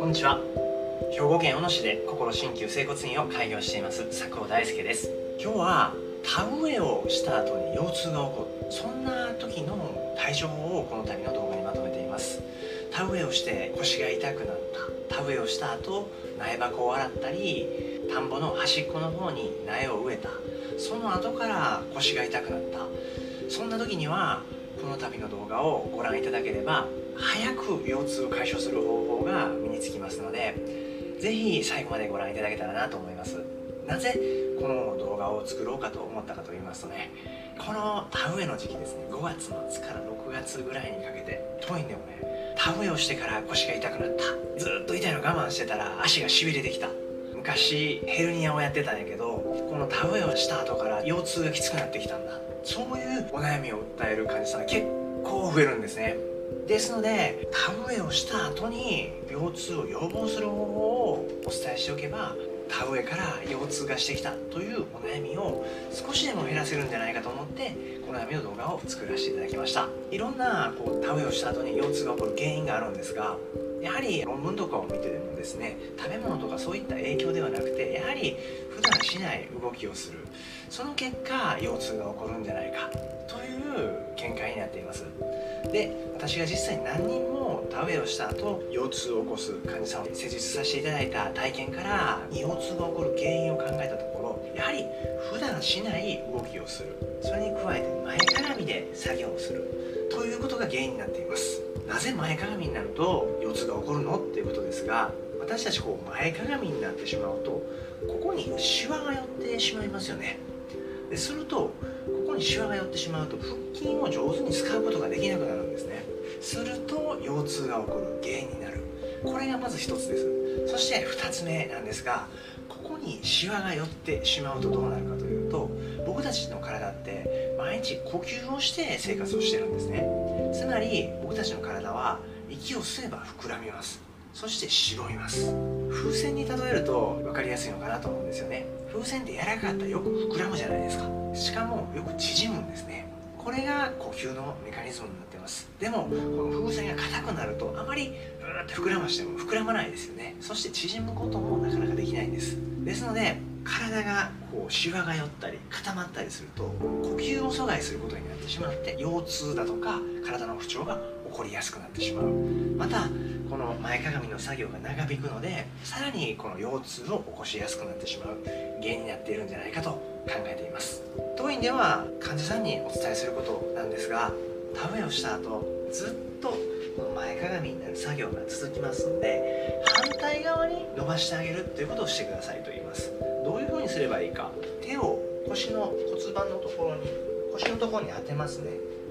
こんにちは。兵庫県小野市で心鍼灸整骨院を開業しています佐久尾大輔です。今日は田植えをした後に腰痛が起こる、そんな時の対処法をこの度の動画にまとめています。田植えをして腰が痛くなった、田植えをした後苗箱を洗ったり田んぼの端っこの方に苗を植えた、その後から腰が痛くなった、そんな時にはこの度の動画をご覧いただければ早く腰痛を解消する方法が身につきますので、ぜひ最後までご覧いただけたらなと思います。なぜこの動画を作ろうかと思ったかと言いますとね、この田植えの時期ですね、5月末から6月ぐらいにかけて、当院でもね、田植えをしてから腰が痛くなった、ずっと痛いの我慢してたら足がしびれてきた、昔ヘルニアをやってたんやけどこの田植えをした後から腰痛がきつくなってきたんだ、そういうお悩みを訴える患者さんが結構増えるんですね。ですので田植えをした後に腰痛を予防する方法をお伝えしておけば、田植えから腰痛がしてきたというお悩みを少しでも減らせるんじゃないかと思って、この悩みの動画を作らせていただきました。いろんな田植えをした後に腰痛が起こる原因があるんですが、やはり論文とかを見てでもですね、食べ物とかそういった影響ではなくて、やはり普段しない動きをする、その結果腰痛が起こるんじゃないかという見解になっています。で、私が実際に何人も田植えをした後腰痛を起こす患者さんを施術させていただいた体験から、腰痛が起こる原因を考えたところ、やはり普段しない動きをする、それに加えて前かがみで作業をするということが原因になっています。なぜ前かがみになると腰痛が起こるのっていうことですが、私たち前かがみになってしまうとここにシワが寄ってしまいますよね。でするとここにシワが寄ってしまうと腹筋を上手に使うことができなくなるんですね。すると腰痛が起こる原因になる、これがまず1つです。そして2つ目なんですが、ここにシワが寄ってしまうとどうなるかというと、僕たちの体って毎日呼吸をして生活をしてるんですね。つまり僕たちの体は息を吸えば膨らみます、そしてしぼみます。風船に例えると分かりやすいのかなと思うんですよね。風船って柔らかかったらよく膨らむじゃないですか。しかもよく縮むんですね。これが呼吸のメカニズムになってます。でもこの風船が硬くなるとあまりうーって膨らましても膨らまないですよね。そして縮むこともなかなかできないんです。ですので体がシワが寄ったり固まったりすると呼吸を阻害することになってしまって、腰痛だとか体の不調が起こりやすくなってしまう。またこの前かがみの作業が長引くので、さらにこの腰痛を起こしやすくなってしまう原因になっているんじゃないかと考えています。当院では患者さんにお伝えすることなんですが、田植えをした後ずっとこの前かがみになる作業が続きますので、反対側に伸ばしてあげるということをしてくださいと言います。どういうふうにすればいいか、手を腰の骨盤のところに当てますね。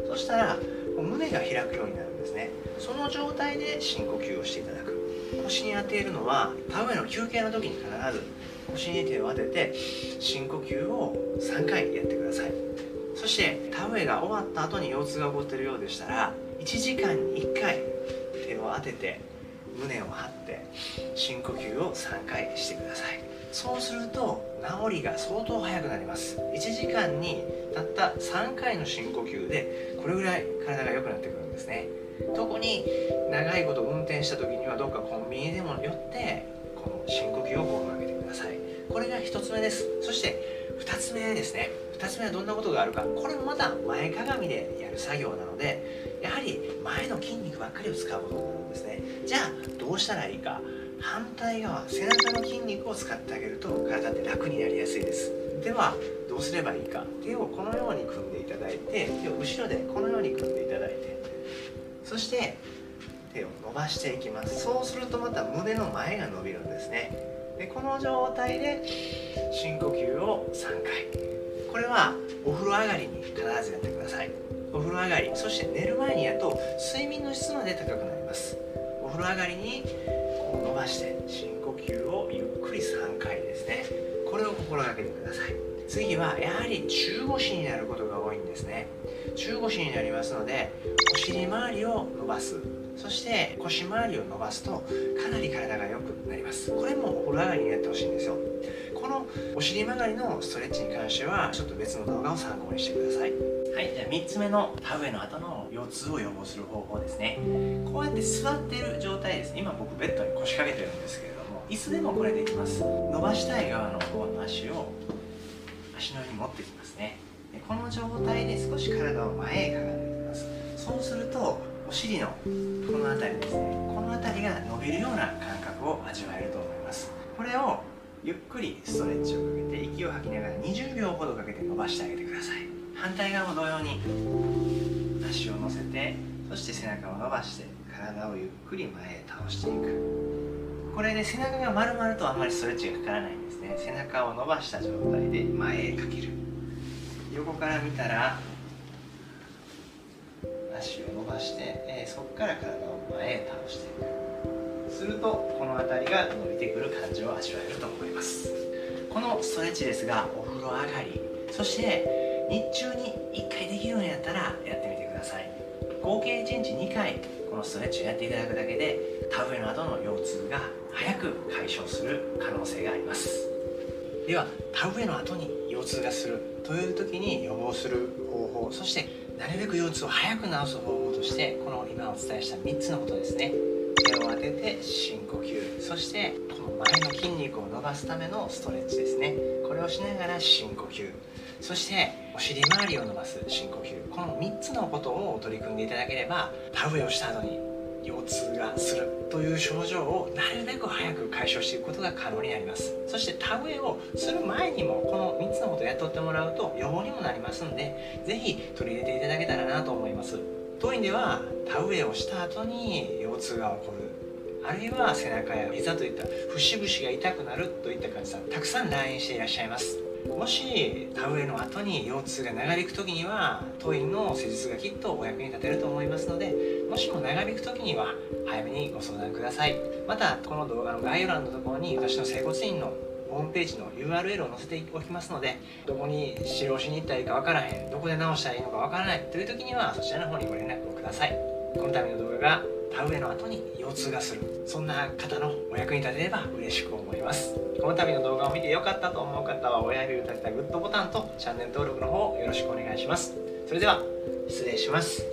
そしたら胸が開くようになるんですね。その状態で深呼吸をしていただく。腰に当ているのは田植えの休憩の時に必ず腰に手を当てて深呼吸を3回やってください。そして田植えが終わった後に腰痛が起こっているようでしたら、1時間に1回手を当てて胸を張って深呼吸を3回してください。そうすると治りが相当早くなります。1時間にたった3回の深呼吸でこれぐらい体が良くなってくるんですね。特に長いこと運転した時にはどっかコンビニでも寄ってこの深呼吸を心がけてください。これが1つ目です。そして2つ目ですね。2つ目はどんなことがあるか、これもまた前かがみでやる作業なので、やはり前の筋肉ばっかりを使うことになるんですね。じゃあどうしたらいいか、反対側背中の筋肉を使ってあげると体って楽になりやすいです。ではどうすればいいか、手をこのように組んでいただいて、手を後ろでこのように組んでいただいて、そして手を伸ばしていきます。そうするとまた胸の前が伸びるんですね。でこの状態で深呼吸を3回、これはお風呂上がりに必ずやってください。お風呂上がり、そして寝る前にやると睡眠の質まで高くなります。お風呂上がりにこう伸ばして深呼吸をゆっくり3回ですね。これを心がけてください。次はやはり中腰になることが多いんですね。中腰になりますのでお尻周りを伸ばす、そして腰周りを伸ばすとかなり体が良くなります。これもお風呂上がりにやってほしいんですよ。このお尻曲がりのストレッチに関してはちょっと別の動画を参考にしてください。はい、じゃあ3つ目の田植えの後の腰痛を予防する方法ですね。こうやって座っている状態ですね。今僕ベッドに腰掛けてるんですけれども、椅子でもこれできます。伸ばしたい側の方の足を足の上に持ってきますね。でこの状態で少し体を前へかがんでいきます。そうするとお尻のこの辺りですね、この辺りが伸びるような感覚を味わえると思います。これをゆっくりストレッチをかけて、息を吐きながら20秒ほどかけて伸ばしてあげてください。反対側も同様に足を乗せて、そして背中を伸ばして体をゆっくり前へ倒していく。これで背中が丸々とあんまりストレッチがかからないんですね。背中を伸ばした状態で前へかける。横から見たら足を伸ばして、そこから体を前へ倒していく。するとこの辺りが伸びてくる感じを味わえると思います。このストレッチですが、お風呂上がり、そして日中に1回できるようになったらやってみてください。合計1日2回このストレッチをやっていただくだけで、田植えなどの腰痛が早く解消する可能性があります。では、田植えの後に腰痛がするという時に予防する方法、そしてなるべく腰痛を早く治す方法として、この今お伝えした3つのことですね。手を当てて深呼吸、そしてこの前の筋肉を伸ばすためのストレッチですね。これをしながら深呼吸、そしてお尻周りを伸ばす深呼吸、この3つのことを取り組んでいただければ、田植えをした後に腰痛がするという症状をなるべく早く解消していくことが可能になります。そして田植えをする前にもこの3つのことをやっとってもらうと予防にもなりますので、是非取り入れていただけたらなと思います。当院では田植えをした後に腰痛が起こる、あるいは背中や膝といった節々が痛くなるといった患者さん、たくさん来院していらっしゃいます。もし田植えの後に腰痛が長引く時には、当院の施術がきっとお役に立てると思いますので、もしも長引く時には早めにご相談ください。またこの動画の概要欄のところに私の整骨院のホームページの URL を載せておきますので、どこに治療しに行ったらいいか分からへん、どこで治したらいいのか分からないという時には、そちらの方にご連絡をください。この度の動画が田植えの後に腰痛がする、そんな方のお役に立てれば嬉しく思います。この度の動画を見て良かったと思う方は、親指を立てたグッドボタンとチャンネル登録の方よろしくお願いします。それでは失礼します。